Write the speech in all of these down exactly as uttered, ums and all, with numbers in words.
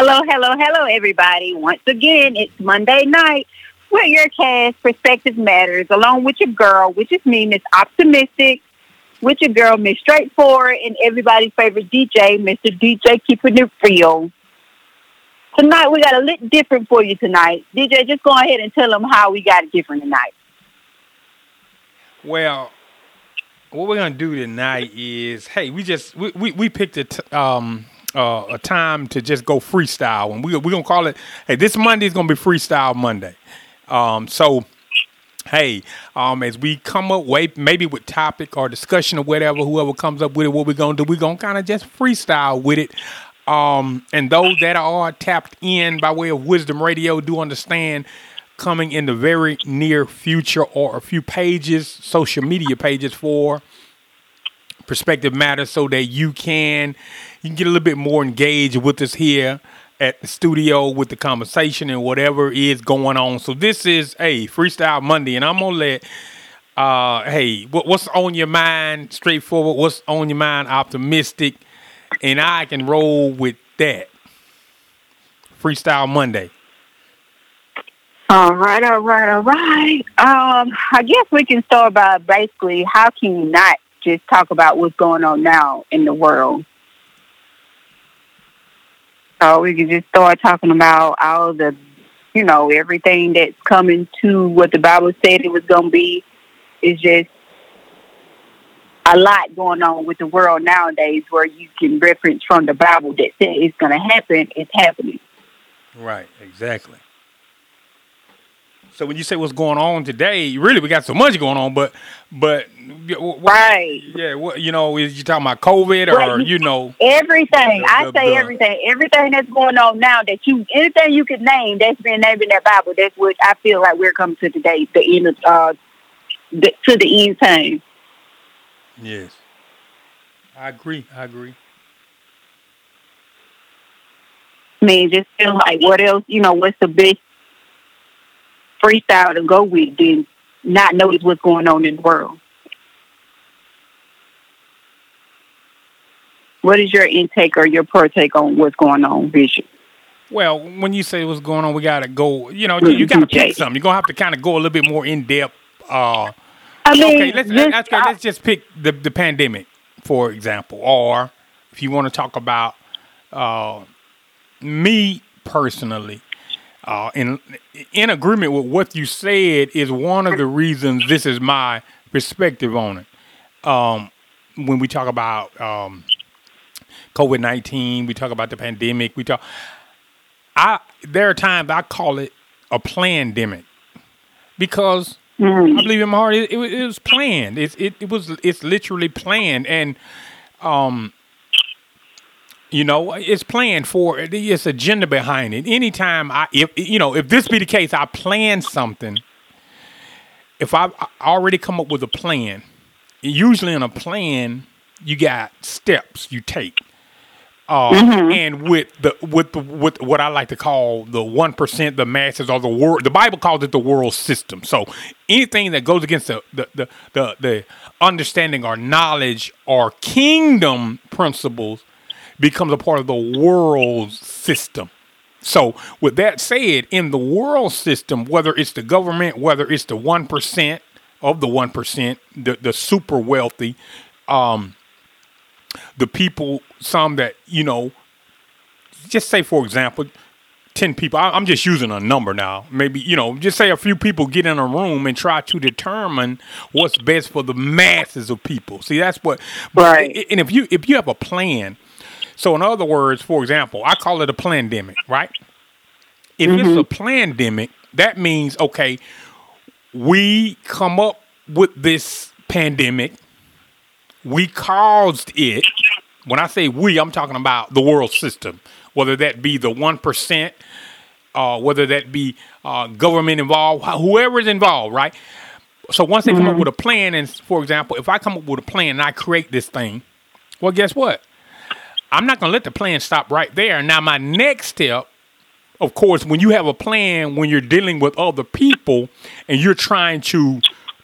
Hello, hello, hello, everybody. Once again, it's Monday night where your cast, Perspective Matters, along with your girl, which is me, Miss Optimistic, with your girl, Miss Straightforward, and everybody's favorite D J, Mister D J Keeping It Real. Tonight, we got a little different for you tonight. D J, just go ahead and tell them how we got it different tonight. Well, what we're going to do tonight is, hey, we just, we, we, we picked a, t- um, uh, a time to just go freestyle. And we, we're going to call it, hey, this Monday is going to be Freestyle Monday. Um, so, hey, um, as we come up way, maybe with topic or discussion or whatever, whoever comes up with it, what we're going to do, we're going to kind of just freestyle with it. Um, and those that are tapped in by way of Wisdom Radio do understand coming in the very near future or a few pages, social media pages for Perspective Matters so that you can, you can get a little bit more engaged with us here at the studio with the conversation and whatever is going on. So this is a Freestyle Monday, and I'm going to let, uh, hey, what, what's on your mind, Straightforward? What's on your mind, Optimistic? And I can roll with that. Freestyle Monday. All right, all right, all right. Um, I guess we can start by basically how can you not just talk about what's going on now in the world? So we can just start talking about all the, you know, everything that's coming to what the Bible said it was going to be. It's just a lot going on with the world nowadays where you can reference from the Bible that said it's going to happen, it's happening. Right, exactly. So when you say what's going on today, really we got so much going on, but, but what, right. Yeah, what, you know, is you talking about COVID or, well, you know. Everything. The, the, I say the, everything. Everything that's going on now that you, anything you could name that's been named in that Bible, that's what I feel like we're coming to today, the end of, uh, the, to the end time. Yes. I agree. I agree. I mean, just feel like what else, you know, what's the best freestyle to go with than not notice what's going on in the world? What is your intake or your partake on what's going on, Bishop? Well, when you say what's going on, we got to go, you know, mm-hmm. you got to pick something. You're going to have to kind of go a little bit more in depth, uh, I mean, okay, let's, this, okay, let's just pick the, the pandemic, for example, or if you want to talk about uh, me personally, uh, in in agreement with what you said is one of the reasons this is my perspective on it. Um, when we talk about um, COVID nineteen, we talk about the pandemic. We talk. I there are times I call it a plandemic because. I believe in my heart, it, it, it was planned. It, it, it was, it's literally planned, and um, you know, it's planned for. It's agenda behind it. Anytime I, if you know, if this be the case, I plan something. If I, I already come up with a plan, usually in a plan, you got steps you take, uh, mm-hmm. and with the with the, with what I like to call the one percent, the masses, or the world. The Bible calls it the world system. So. Anything that goes against the the, the the the understanding or knowledge or kingdom principles becomes a part of the world system. So with that said, in the world system, whether it's the government, whether it's the one percent of the one percent, the, the super wealthy, um, the people, some that, you know, just say, for example, ten people, I'm just using a number now, maybe, you know, just say a few people get in a room and try to determine what's best for the masses of people. See, that's what, right. But, and if you, if you have a plan, so in other words, for example, I call it a plandemic, right? If mm-hmm. it's a plandemic, that means, okay, we come up with this pandemic, we caused it. When I say we, I'm talking about the world system. Whether that be the one percent, uh, whether that be uh, government involved, whoever is involved, right? So once they mm-hmm. come up with a plan, and for example, if I come up with a plan and I create this thing, well, guess what? I'm not going to let the plan stop right there. Now, my next step, of course, when you have a plan, when you're dealing with other people and you're trying to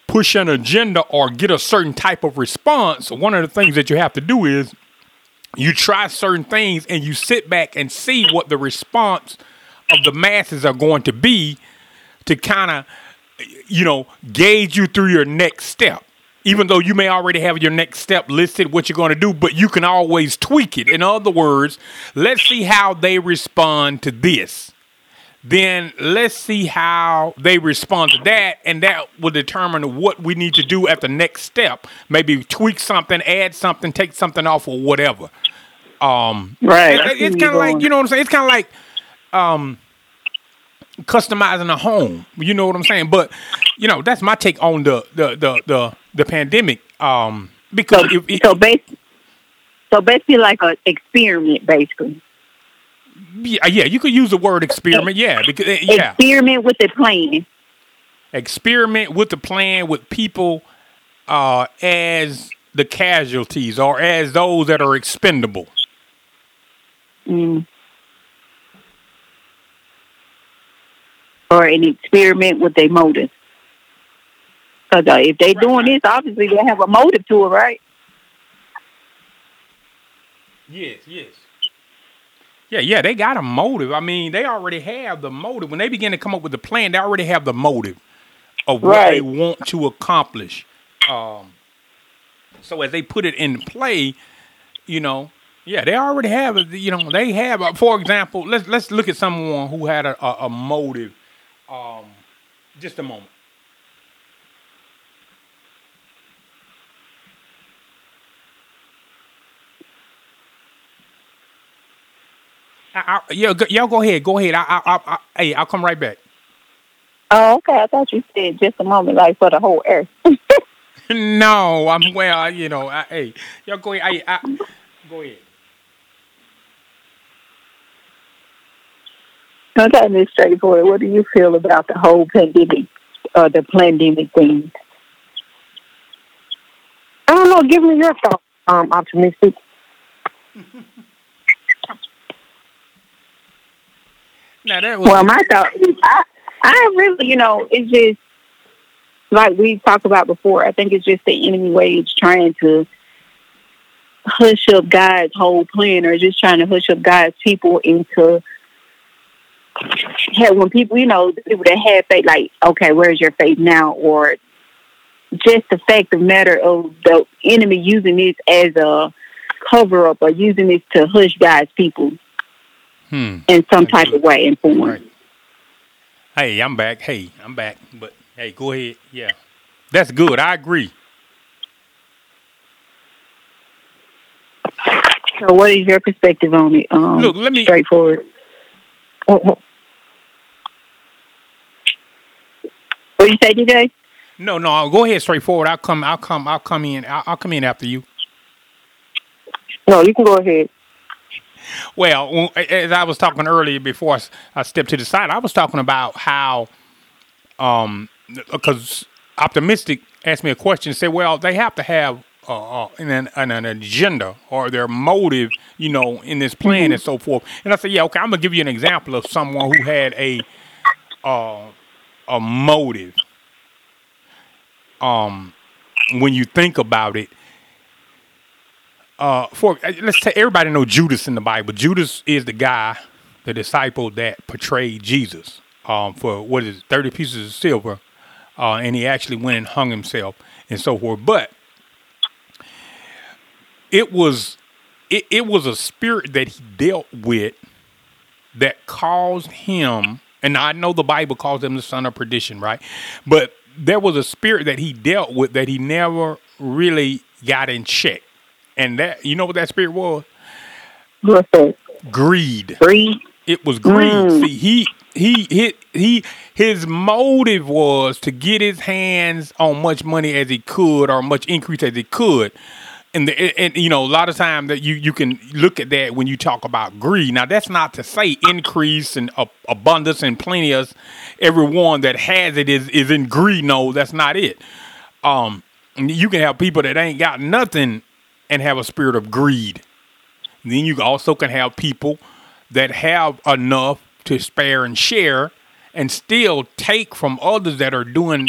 push an agenda or get a certain type of response, one of the things that you have to do is you try certain things and you sit back and see what the response of the masses are going to be to kind of, you know, gauge you through your next step. Even though you may already have your next step listed, what you're going to do, but you can always tweak it. In other words, let's see how they respond to this. Then let's see how they respond to that, and that will determine what we need to do at the next step. Maybe tweak something, add something, take something off, or whatever. Um, right. It, it's kind of like, you know what I'm saying? It's kind of like um, customizing a home. You know what I'm saying? But, you know, that's my take on the the the the, the pandemic. Um, because so, it, it, so, basically, so basically like an experiment, basically. Yeah, yeah, you could use the word experiment. Yeah, because yeah, experiment with the plan. Experiment with the plan with people uh, as the casualties or as those that are expendable. Mm. Or an experiment with their motive. Because uh, if they're right. doing this, obviously they have a motive to it, right? Yes, yes. Yeah, yeah, they got a motive. I mean, they already have the motive. When they begin to come up with the plan, they already have the motive of what right. they want to accomplish. Um, so as they put it in play, you know, yeah, they already have, you know, they have, uh, for example, let's let's look at someone who had a, a, a motive. Um, just a moment. I, I, yo, go, y'all go ahead. Go ahead. I, I, I, I, hey, I'll come right back. Oh, okay. I thought you said just a moment, like for the whole earth. No, I'm well. You know, I, hey, y'all go ahead. I, I, go ahead. Okay, Miz Straightforward, what do you feel about the whole pandemic, uh, the pandemic thing? I don't know. Give me your thoughts. Um, optimistic. Now that was well, my thought, I, I really, you know, it's just like we talked about before. I think it's just the enemy wage trying to hush up God's whole plan, or just trying to hush up God's people into when people, you know, the people that have faith, like, okay, where's your faith now? Or just the fact of matter of the enemy using this as a cover up or using this to hush God's people. Hmm. In some type of way and form. Right. Hey, I'm back. Hey, I'm back. But hey, go ahead. Yeah, that's good. I agree. So, what is your perspective on it? Um, Look, let me straightforward. Oh, oh. What do you say, D J? No, no. I'll go ahead. Straightforward. I'll come. I'll come. I'll come in. I'll, I'll come in after you. No, you can go ahead. Well, as I was talking earlier before I stepped to the side, I was talking about how, um, because Optimistic asked me a question and said, well, they have to have uh, an, an, an agenda or their motive, you know, in this plan mm-hmm. and so forth. And I said, yeah, okay, I'm going to give you an example of someone who had a uh, a motive. Um, when you think about it. Uh, for let's say everybody know Judas in the Bible. Judas is the guy, the disciple that portrayed Jesus um, for what is it, thirty pieces of silver, uh, and he actually went and hung himself and so forth. But it was it, it was a spirit that he dealt with that caused him. And I know the Bible calls him the son of perdition, right? But there was a spirit that he dealt with that he never really got in check. And that, you know what that spirit was? Greed. Greed. It was greed. Mm. See, he, he, he, he, his motive was to get his hands on much money as he could, or much increase as he could. And the, and you know, a lot of time that you, you can look at that when you talk about greed. Now, that's not to say increase and uh, abundance and plenty of everyone that has it is is in greed. No, that's not it. Um, you can have people that ain't got nothing and have a spirit of greed. And then you also can have people that have enough to spare and share and still take from others that are doing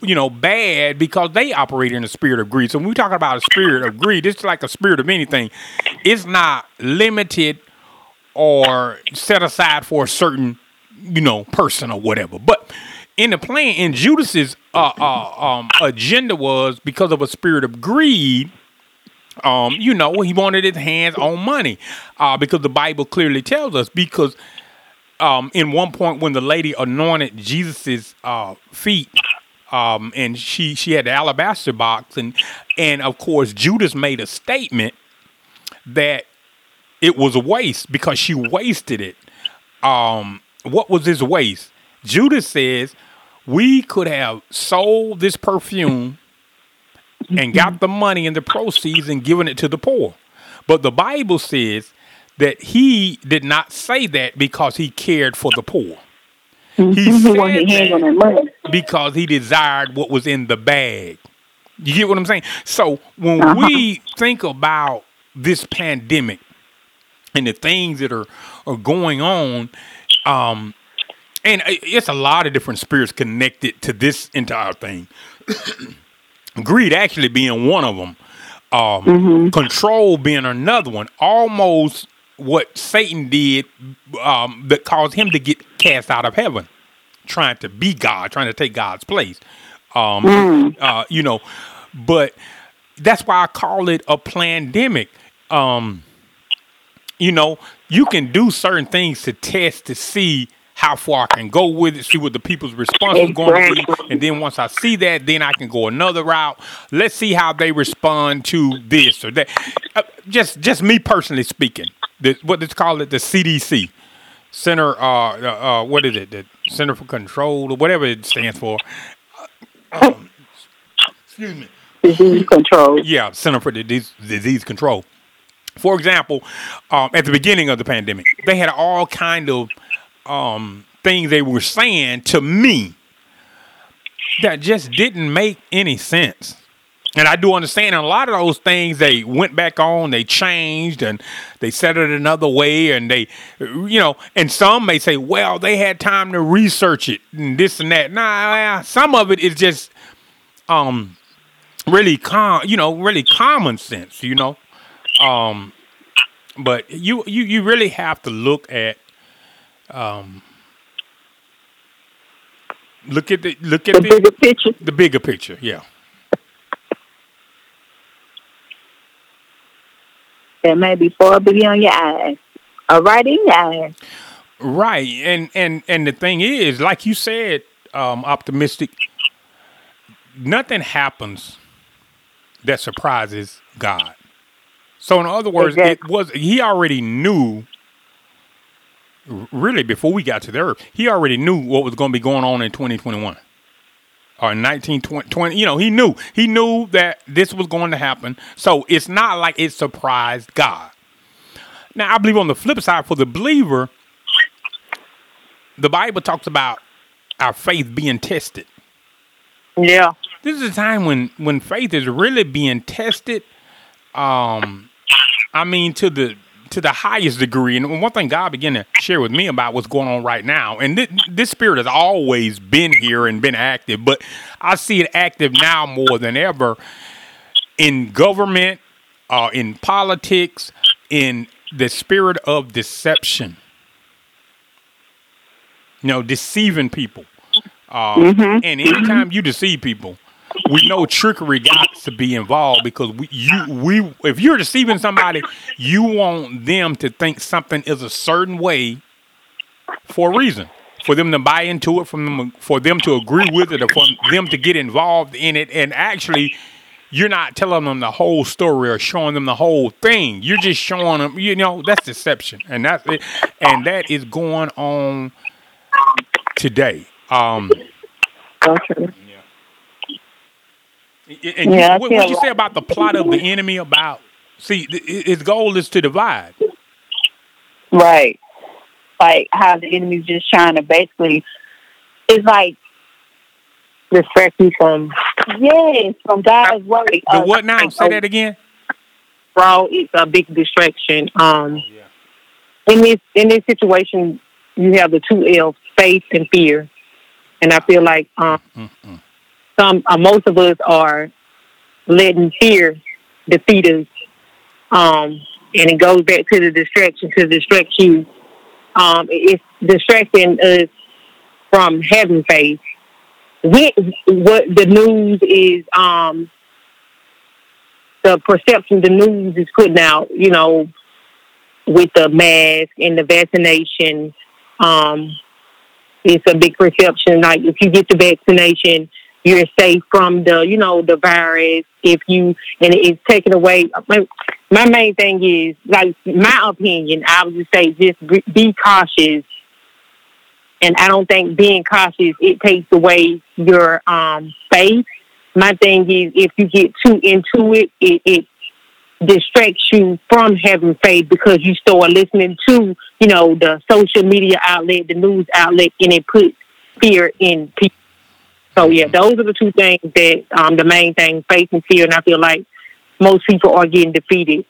you know, bad because they operate in a spirit of greed. So when we're talking about a spirit of greed, it's like a spirit of anything. It's not limited or set aside for a certain, you know, person or whatever. But in the plan, in Judas's uh, uh, um, agenda was because of a spirit of greed. Um, you know, he wanted his hands on money uh, because the Bible clearly tells us, because um, in one point when the lady anointed Jesus's uh, feet um, and she, she had the alabaster box, and, and of course, Judas made a statement that it was a waste because she wasted it. Um, what was his waste? Judas says, we could have sold this perfume and got the money and the proceeds and given it to the poor. But the Bible says that he did not say that because he cared for the poor. He said that because he desired what was in the bag. You get what I'm saying? So when uh-huh. we think about this pandemic and the things that are, are going on, um, and it's a lot of different spirits connected to this entire thing. Greed actually being one of them, um, mm-hmm. control being another one. Almost what Satan did um, that caused him to get cast out of heaven, trying to be God, trying to take God's place. Um, mm. uh, you know, but that's why I call it a plandemic. Um, you know, you can do certain things to test to see how far I can go with it, see what the people's response is going to be. And then once I see that, then I can go another route. Let's see how they respond to this or that. Uh, just just me personally speaking, this, what it's called it, the C D C, Center, uh, uh, what is it, the Center for Control, or whatever it stands for. Uh, um, excuse me. Disease Control. Yeah, Center for Disease, Disease Control. For example, um, at the beginning of the pandemic, they had all kind of Um, things they were saying to me that just didn't make any sense. And I do understand a lot of those things they went back on, they changed, and they said it another way, and they, you know, and some may say, well, they had time to research it and this and that. Nah, some of it is just um, really com- you know, really common sense, you know. Um, but you, you, you really have to look at Um, look at the look at the, the bigger picture. The bigger picture, yeah. There may be four billion in your eyes, or right in your eyes. Right, and and and the thing is, like you said, um, optimistic. Nothing happens that surprises God. So, in other words, exactly. It was He already knew. Really, before we got to the earth, he already knew what was going to be going on in twenty twenty-one or nineteen twenty. You know, he knew. He knew that this was going to happen. So it's not like it surprised God. Now, I believe on the flip side, for the believer, the Bible talks about our faith being tested. Yeah. This is a time when, when faith is really being tested. Um, I mean, to the... to the highest degree. And one thing God began to share with me about what's going on right now, and th- this spirit has always been here and been active, but I see it active now more than ever in government, uh, in politics, in the spirit of deception. You know, deceiving people. Uh, mm-hmm. And anytime you deceive people, we know trickery got to be involved, because we, you, we, if you're deceiving somebody, you want them to think something is a certain way for a reason, for them to buy into it, for them, for them to agree with it, or for them to get involved in it. And actually, you're not telling them the whole story or showing them the whole thing. You're just showing them, you know, that's deception, and that's it, and that is going on today. Um, okay. And yeah, you, what would you say about the plot of the enemy? About see, th- his goal is to divide, right? Like how the enemy's just trying to basically, it's like distract you from yes, from God's word. The what now? Say that again, bro. It's a big distraction. Um, yeah. in this in this situation, you have the two L's, faith and fear, and I feel like um. Mm-mm. some, uh, most of us are letting fear defeat us. Um, and it goes back to the distraction, to distract you. Um, it's distracting us from having faith. We, what the news is, um, the perception the news is putting out, you know, with the mask and the vaccination, um, it's a big perception. Like, if you get the vaccination, you're safe from the, you know, the virus. If you, and it's taken away. My, my main thing is, like, my opinion, I would just say, just be cautious. And I don't think being cautious, it takes away your um, faith. My thing is, if you get too into it, it, it distracts you from having faith, because you start listening to, you know, the social media outlet, the news outlet, and it puts fear in people. So, yeah, those are the two things that, um, the main thing, faith and fear, and I feel like most people are getting defeated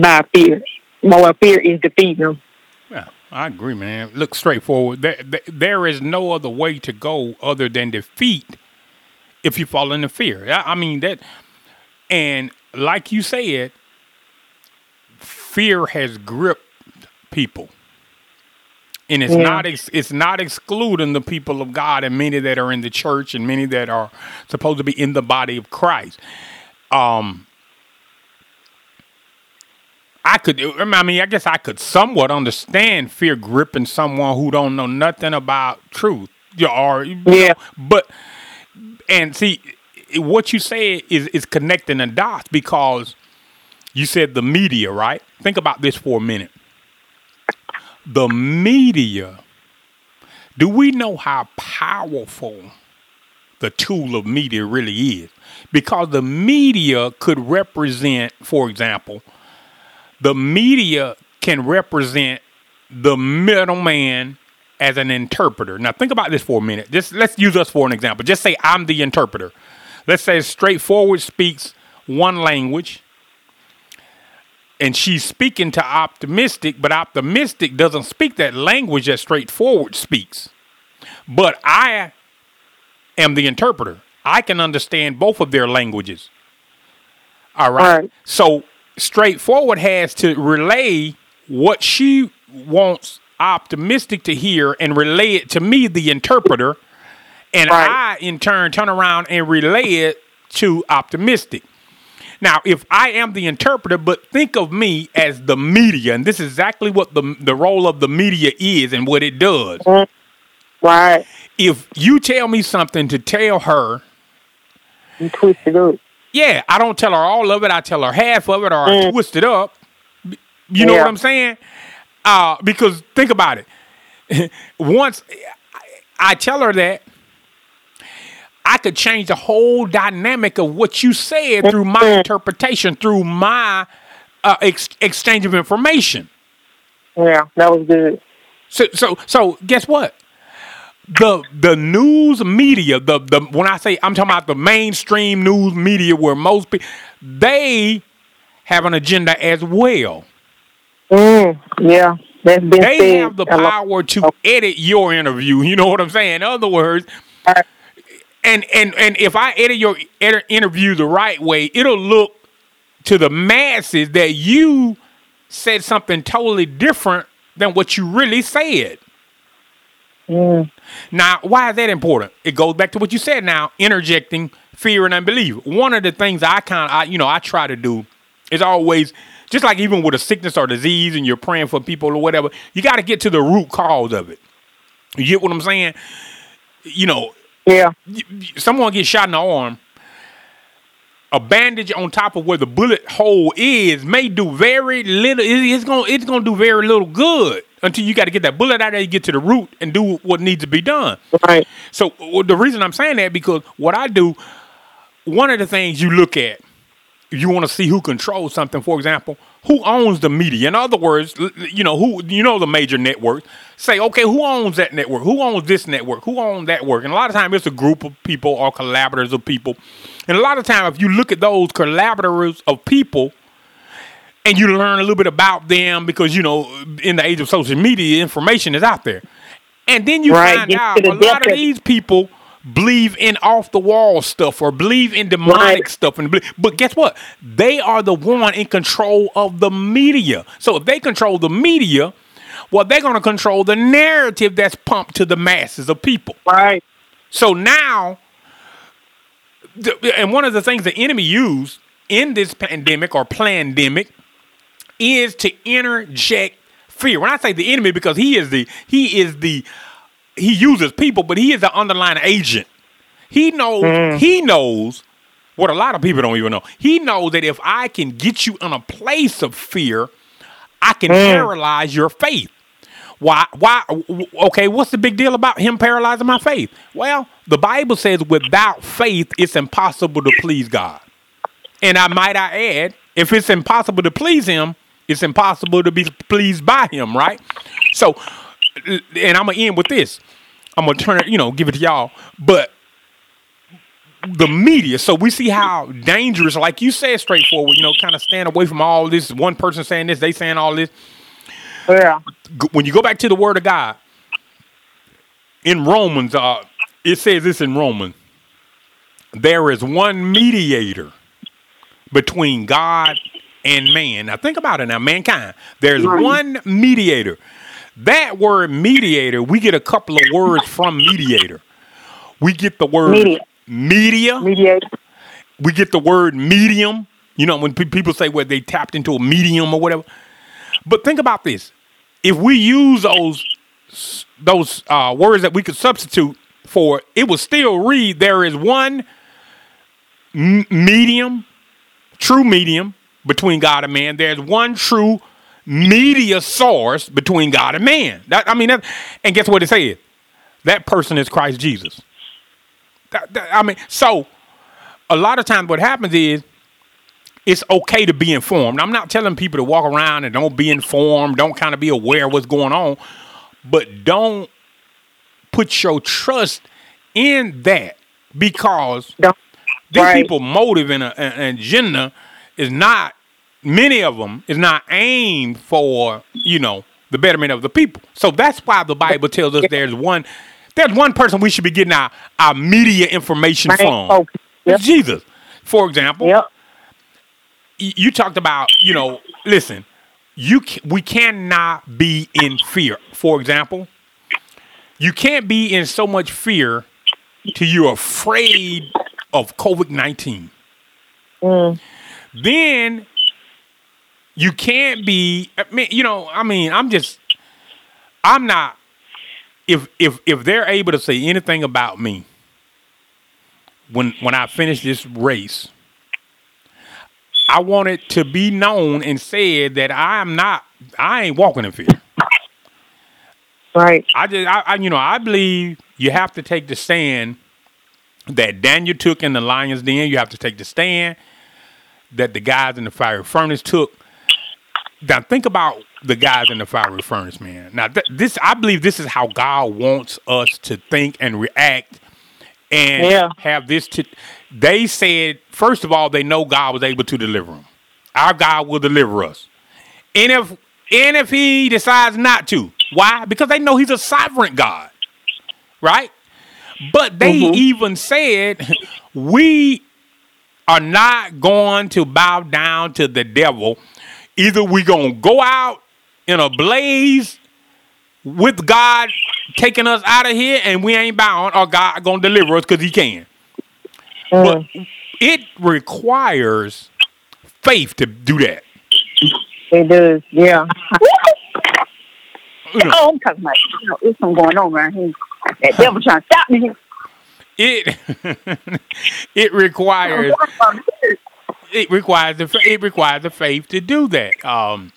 by fear. Well, fear is defeating them. Yeah, I agree, man. Look, straightforward. There, there is no other way to go other than defeat if you fall into fear. I mean, that, and like you said, fear has gripped people. And it's yeah. not ex- it's not excluding the people of God and many that are in the church and many that are supposed to be in the body of Christ. Um, I could I mean I guess I could somewhat understand fear gripping someone who don't know nothing about truth. Or, you know, yeah. But and see what you said is is connecting the dots, because you said the media, right? Think about this for a minute. The media, do we know how powerful the tool of media really is? Because the media could represent, for example, the media can represent the middleman as an interpreter. Now, think about this for a minute. Just let's use us for an example. Just say I'm the interpreter. Let's say Straightforward speaks one language. And she's speaking to Optimistic, but Optimistic doesn't speak that language that Straightforward speaks. But I am the interpreter. I can understand both of their languages. All right. All right. So Straightforward has to relay what she wants Optimistic to hear and relay it to me, the interpreter. And right. I, in turn, turn around and relay it to Optimistic. Now, if I am the interpreter, but think of me as the media, and this is exactly what the the role of the media is and what it does. Right. If you tell me something to tell her, you twist it up. Yeah, I don't tell her all of it. I tell her half of it, or mm. I twist it up. You know yeah. what I'm saying? Uh, because think about it. Once I tell her that, I could change the whole dynamic of what you said through my interpretation, through my uh, ex- exchange of information. Yeah, that was good. So, so, so, guess what? The the news media, the the when I say I'm talking about the mainstream news media, where most people, they have an agenda as well. Mm, yeah. That's been they said. Have the power to edit your interview. You know what I'm saying? In other words. Uh, And and and if I edit your edit interview the right way, it'll look to the masses that you said something totally different than what you really said. Mm. Now, why is that important? It goes back to what you said now, interjecting fear and unbelief. One of the things I kind of, you know, I try to do is always, just like even with a sickness or disease and you're praying for people or whatever, you got to get to the root cause of it. You get what I'm saying? You know, yeah. Someone gets shot in the arm. A bandage on top of where the bullet hole is may do very little. It's going it's going to do very little good until you got to get that bullet out of there, you get to the root and do what needs to be done. Right. So well, the reason I'm saying that, because what I do, one of the things you look at, if you want to see who controls something, for example, who owns the media? In other words, you know, who you know the major networks. Say, okay, who owns that network? Who owns this network? Who owns that network? And a lot of times it's a group of people or collaborators of people. And a lot of times if you look at those collaborators of people and you learn a little bit about them, because, you know, in the age of social media, information is out there. And then you right. find out a lot of these people believe in off-the-wall stuff or believe in demonic right. stuff. And believe, but guess what? They are the one in control of the media. So if they control the media, well, they're going to control the narrative that's pumped to the masses of people. Right. So now, and one of the things the enemy used in this pandemic or plandemic is to interject fear. When I say the enemy, because he is the, he is the, he uses people, but he is the underlying agent. He knows, mm. he knows what a lot of people don't even know. He knows that if I can get you in a place of fear, I can mm. paralyze your faith. Why? Why? Okay, what's the big deal about him paralyzing my faith? Well, the Bible says without faith, it's impossible to please God. And I might I add, if it's impossible to please him, it's impossible to be pleased by him, right? So, and I'm going to end with this. I'm going to turn it, you know, give it to y'all. But the media, so we see how dangerous, like you said, straightforward, you know, kind of stand away from all this. One person saying this, they saying all this. Yeah. When you go back to the Word of God, in Romans, uh, it says this in Romans, there is one mediator between God and man. Now think about it now, mankind. There's right. one mediator. That word mediator, we get a couple of words from mediator. We get the word media. media. Mediator. We get the word medium. You know, when pe- people say, well, they tapped into a medium or whatever. But think about this. If we use those those uh, words that we could substitute for, it would still read, there is one m- medium, true medium, between God and man. There's one true media source between God and man. That, I mean, that, and guess what it said? That person is Christ Jesus. That, that, I mean, so a lot of times what happens is it's okay to be informed. Now, I'm not telling people to walk around and don't be informed, don't kind of be aware of what's going on, but don't put your trust in that, because no. these right. people's motive and an agenda is not, many of them, is not aimed for, you know, the betterment of the people. So that's why the Bible tells us there's one there's one person we should be getting our, our media information right. from. Oh, yep. It's Jesus. For example, yep. y- you talked about, you know, listen, you c- we cannot be in fear. For example, you can't be in so much fear till you're afraid of covid nineteen. Mm. Then you can't be, I mean, you know, I mean, I'm just, I'm not, if if if they're able to say anything about me when when I finish this race, I want it to be known and said that I'm not, I ain't walking in fear. Right. I just, I, I you know, I believe you have to take the stand that Daniel took in the lion's den. You have to take the stand that the guys in the fiery furnace took. Now think about the guys in the fiery furnace, man. Now th- this, I believe this is how God wants us to think and react and yeah. have this. T- they said, first of all, they know God was able to deliver them. Our God will deliver us. And if, and if he decides not to, why? Because they know he's a sovereign God, right? But they mm-hmm. even said, we are not going to bow down to the devil. Either we're going to go out in a blaze with God taking us out of here and we ain't bound, or God going to deliver us because he can. Mm. But it requires faith to do that. It does, yeah. You know, oh, I'm talking about, you know, there's something going on around here. That devil trying to stop me. It it requires it requires the it requires the faith to do that. Um,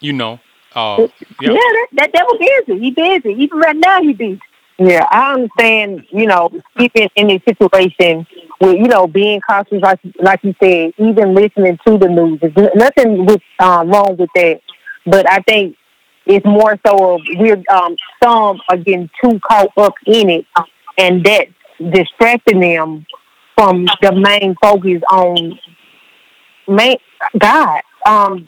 you know. Uh, yeah, yeah that, that devil busy. He busy. Even right now, he busy. Yeah, I understand. You know, keeping in this situation with, you know, being cautious, like like you said, even listening to the news. There's nothing with, um, wrong with that, but I think it's more so of we're, um, some are getting too caught up in it, and that's distracting them from the main focus on main, God. Um,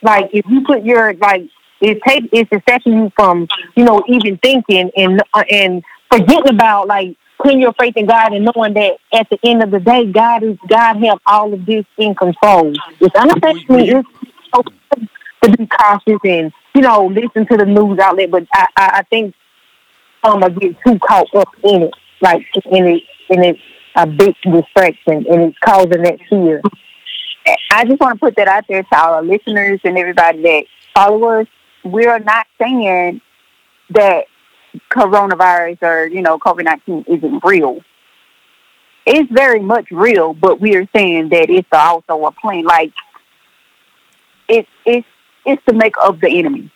like if you put your, like, it take, it's distracting you from, you know, even thinking and, uh, and forgetting about, like, putting your faith in God and knowing that at the end of the day, God is God have all of this in control. It's unfortunately it's so good to be cautious and, you know, listen to the news outlet, but I, I, I think um, I get too caught up in it, like in it, in it a big distraction, and it's causing that fear. I just want to put that out there to our listeners and everybody that follow us. We are not saying that coronavirus or, you know, COVID nineteen isn't real. It's very much real, but we are saying that it's also a plan. Like, it's it's it's the make of the enemy.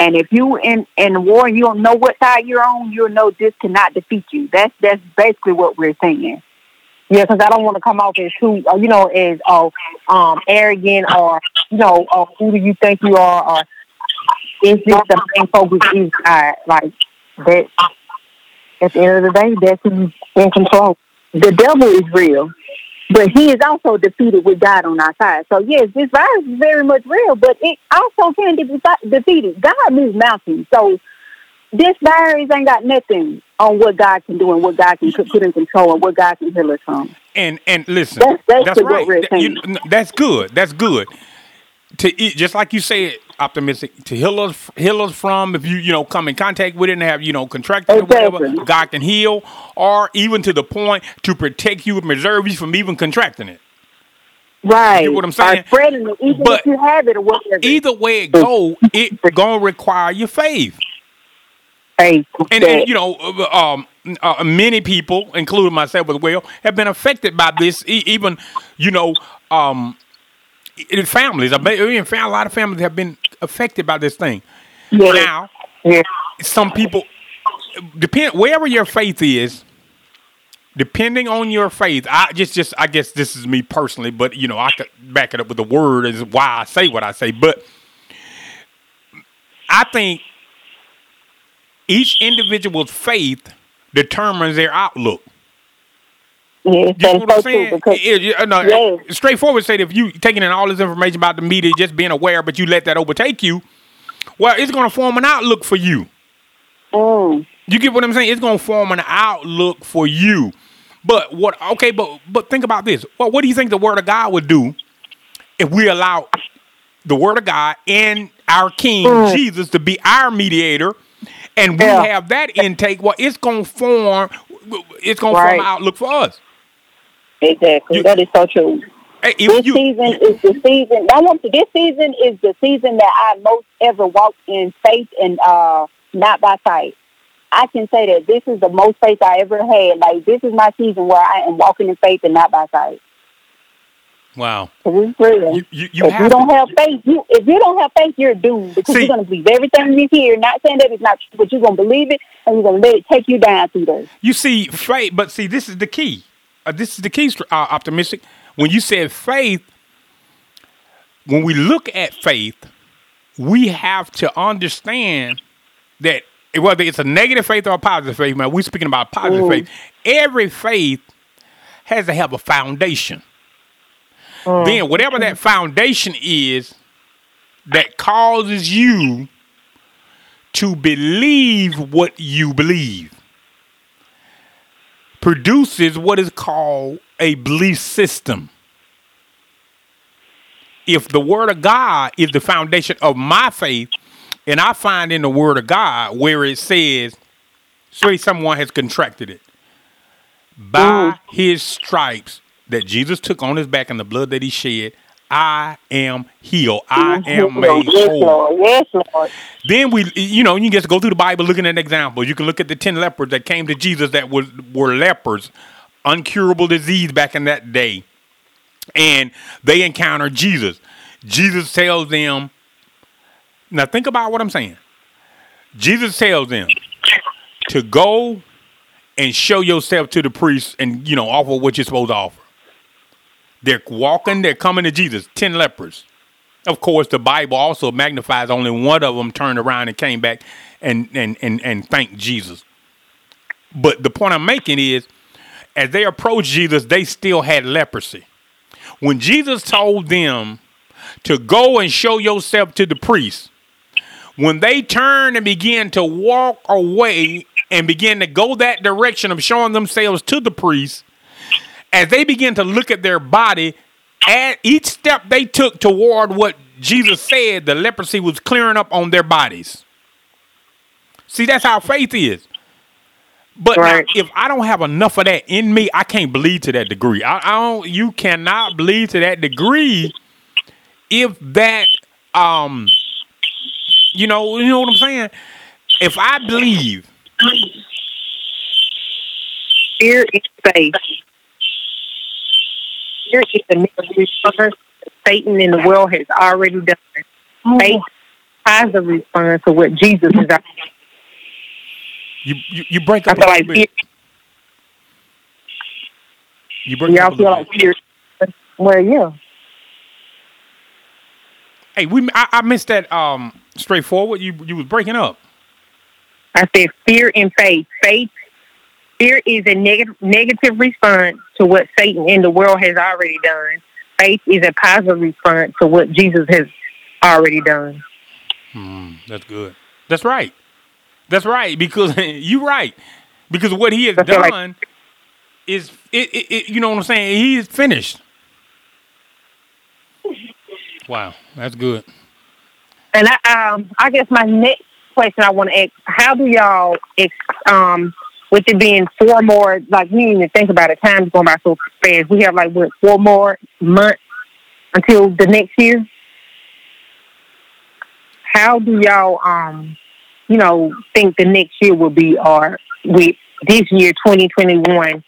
And if you in in war and you don't know what side you're on, you'll know this cannot defeat you. That's that's basically what we're saying. Yeah, because I don't want to come off as who, you know, as oh, um, arrogant or, you know, or who do you think you are? Or it's just the main focus is God. Like, that, at the end of the day, that's who's in control. The devil is real, but he is also defeated with God on our side. So, yes, this virus is very much real, but it also can be defeated. God moves mountains. So, this virus ain't got nothing on what God can do and what God can put in control and what God can heal us from. And and listen, that's, that's, that's right. That, you, that's good. That's good. To eat, just like you said, optimistic to heal us, heal us from if you you know come in contact with it and have you know contracted exactly. or whatever. God can heal, or even to the point to protect you and preserve you from even contracting it. Right. You know what I'm saying? Or spreading it, even but if you have it or whatever. Either way it go, it's gonna require your faith. And, and, you know, um, uh, many people, including myself as well, have been affected by this. E- even, you know, um, in families, I mean, a lot of families have been affected by this thing. Yeah. Now, yeah. some people, depend wherever your faith is, depending on your faith, I just, just, I guess this is me personally, but, you know, I could back it up with the word is why I say what I say. But I think each individual's faith determines their outlook. Yeah, you know what I'm saying? It, no, yeah. Straightforward say that if you taking in all this information about the media, just being aware, but you let that overtake you, well, it's going to form an outlook for you. Mm. You get what I'm saying? It's going to form an outlook for you. But what? Okay, but but think about this. Well, what do you think the Word of God would do if we allow the Word of God and our King mm. Jesus to be our mediator? And we yeah. have that intake. Well, it's gonna form. It's gonna right. form an outlook for us. Exactly. You, that is so true. Hey, this you, season you, is the season. I want to. This season is the season that I most ever walked in faith and uh, not by sight. I can say that this is the most faith I ever had. Like, this is my season where I am walking in faith and not by sight. Wow. It's real. You, you, you if have you don't to. have faith, you if you don't have faith, you're doomed, because See, you're going to believe everything you hear. Not saying that it's not true, but you're going to believe it, and you're going to let it take you down through this. You see, faith, but see, this is the key. Uh, this is the key, uh, optimistic. When you said faith, when we look at faith, we have to understand that whether it's a negative faith or a positive faith, man, we're speaking about positive mm. faith. Every faith has to have a foundation. Then whatever that foundation is that causes you to believe what you believe produces what is called a belief system. If the Word of God is the foundation of my faith, and I find in the Word of God where it says, say someone has contracted it, by his stripes that Jesus took on his back and the blood that he shed, I am healed. I am made whole. Yes, Lord. Then we, you know, you can just go through the Bible looking at examples. You can look at the ten lepers that came to Jesus that was, were lepers, uncurable disease back in that day. And they encountered Jesus. Jesus tells them, now think about what I'm saying. Jesus tells them to go and show yourself to the priest and, you know, offer what you're supposed to offer. They're walking, they're coming to Jesus, ten lepers. Of course, the Bible also magnifies only one of them turned around and came back and, and, and, and thanked Jesus. But the point I'm making is, as they approached Jesus, they still had leprosy. When Jesus told them to go and show yourself to the priest, when they turned and began to walk away and begin to go that direction of showing themselves to the priest, as they begin to look at their body, at each step they took toward what Jesus said, the leprosy was clearing up on their bodies. See, that's how faith is. But right. now, if I don't have enough of that in me, I can't believe to that degree. I, I don't. You cannot believe to that degree if that, um, you know, you know what I'm saying? If I believe. Fear is faith. Fear is the response Satan in the world has already done. Oh. Faith is a response to what Jesus has done. You, you you break up. I feel like fear. You break Y'all up. Y'all feel like fear. Well, yeah. Hey, we I, I missed that. Um, straightforward. You you was breaking up. I said fear and faith. Faith. Fear is a negative negative response to what Satan in the world has already done. Faith is a positive response to what Jesus has already done. Mm, that's good. That's right. That's right, because you're right. Because what he has done like, is, it, it, it, you know what I'm saying? He is finished. Wow, that's good. And I, um, I guess my next question I want to ask, how do y'all, um, with it being four more, like we didn't even think about it, time's going by so fast. We have like, what, four more months until the next year? How do y'all... Um, you know, think the next year will be, or with this year, twenty twenty-one,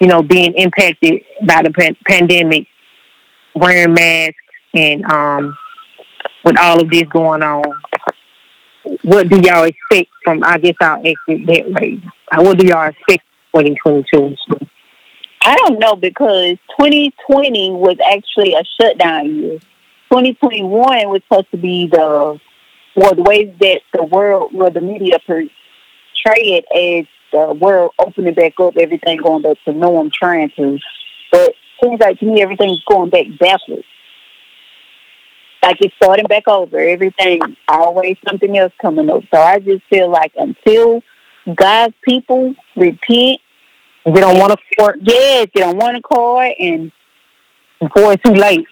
you know, being impacted by the pan- pandemic, wearing masks, and um, with all of this going on, what do y'all expect from, I guess I'll ask it that way. What do y'all expect for twenty twenty-two? I don't know, because twenty twenty was actually a shutdown year. twenty twenty-one was supposed to be the Well, the ways that the world, well, the media portray it as the world opening back up, everything going back to norm, trying to. But it seems like to me everything's going back backwards. Like it's starting back over. Everything, always something else coming up. So I just feel like until God's people repent, they don't want to court. Yes, they don't want to court, and before it's too late,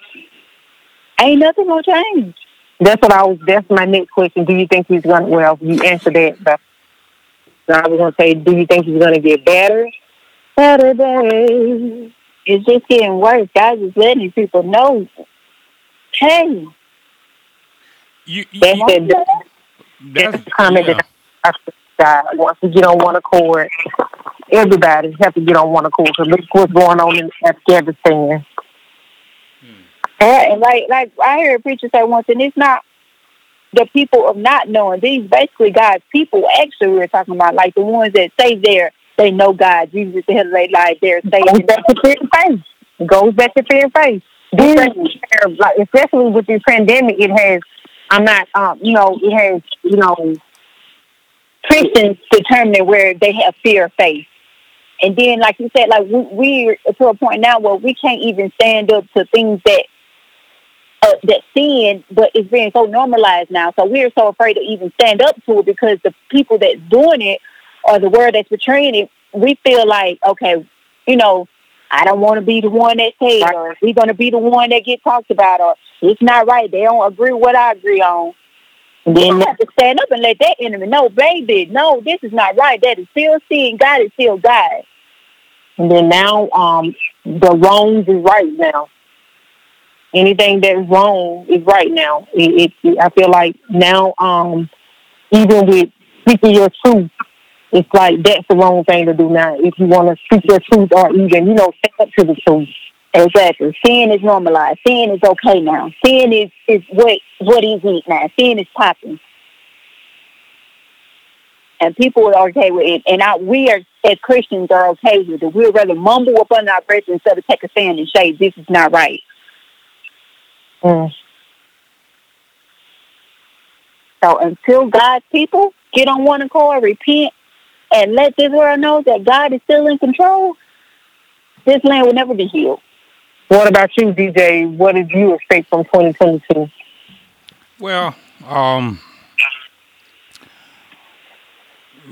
ain't nothing gonna change. That's what I was. That's my next question. Do you think he's gonna? Well, you answered that, but I was gonna say, do you think he's gonna get better? Better days. It's just getting worse. Guys is letting people know. Hey, you. you that's you, that, that's, that's the comment yeah. that I wants to get on one accord. Everybody have to get on one accord because look what's going on in Afghanistan. And like, like I heard a preacher say once, and it's not the people of not knowing. These basically God's people. Actually, we were talking about like the ones that say there they know God, Jesus, the hell they like they're saved. Goes back to fear and faith. Goes back to fear and faith. Mm-hmm. Like, especially with this pandemic, it has. I'm not. Um, you know, it has. You know, Christians determining where they have fear of faith. And then, like you said, like we, we're to a point now where we can't even stand up to things that. Uh, that sin, but it's being so normalized now. So we're so afraid to even stand up to it because the people that's doing it or the world that's portraying it, we feel like, okay, you know, I don't want to be the one that's hate, or we're going to be the one that get talked about, or it's not right. They don't agree with what I agree on. And then we have to stand up and let that enemy know, baby, no, this is not right. That is still sin. God is still God. And then now um, the wrongs is right now. Anything that's wrong is right now. It, it, it, I feel like now, um, even with speaking your truth, it's like that's the wrong thing to do now. If you want to speak your truth or even, you know, stand up to the truth. Exactly. Sin is normalized. Sin is okay now. Sin is, is what, what is it now. Sin is popping. And people are okay with it. And I, we are, as Christians, are okay with it. We'd rather mumble up under our breath instead of take a stand and say, this is not right. Mm. So until God's people get on one accord, repent, and let this world know that God is still in control, this land will never be healed. What about you, D J? What did you expect from twenty twenty-two? Well, um,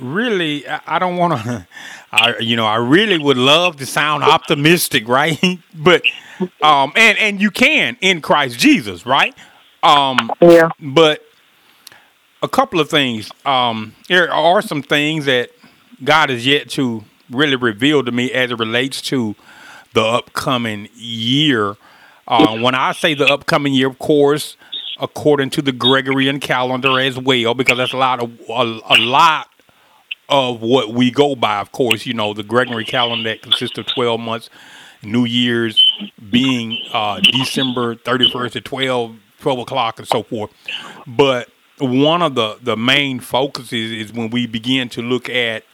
really, I, I don't want to, I, you know, I really would love to sound optimistic, right? But, um, and, and you can in Christ Jesus, right? Um, yeah. But a couple of things, um, there are some things that God has yet to really reveal to me as it relates to the upcoming year. Uh, when I say the upcoming year, of course, according to the Gregorian calendar as well, because that's a lot of a, a lot of what we go by. Of course, you know, the Gregorian calendar that consists of twelve months, New Year's being uh, December thirty-first at twelve, twelve o'clock and so forth. But one of the, the main focuses is when we begin to look at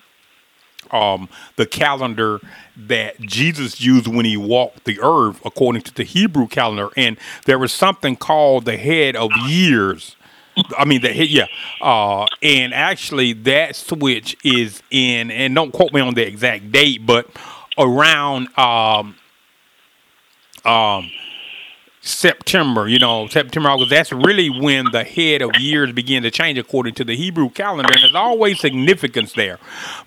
Um, the calendar that Jesus used when he walked the earth, according to the Hebrew calendar. And there was something called the head of years. I mean, the head, yeah. Uh, and actually, that switch is in, and don't quote me on the exact date, but around um, um, September, you know, September, August, that's really when the head of years began to change according to the Hebrew calendar. And there's always significance there.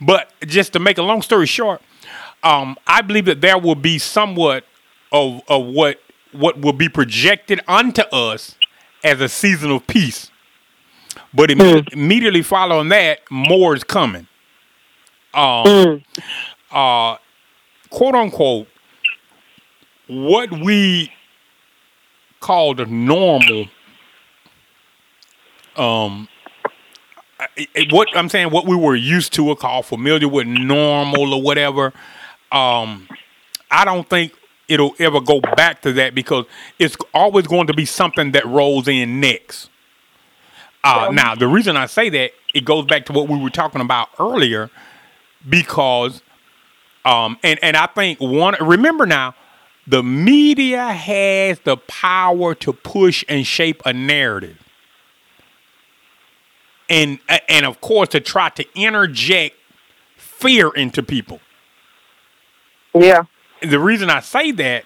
But just to make a long story short, um, I believe that there will be somewhat of, of what what will be projected unto us as a season of peace. But im- mm. immediately following that, more is coming. Um, mm. uh, quote unquote, what we called a normal, um, it, it, what I'm saying, what we were used to or called familiar with, normal or whatever. Um, I don't think it'll ever go back to that, because it's always going to be something that rolls in next. Uh, now, the reason I say that, it goes back to what we were talking about earlier, because, um, and, and I think one, remember now, the media has the power to push and shape a narrative. And, and of course, to try to interject fear into people. Yeah. The reason I say that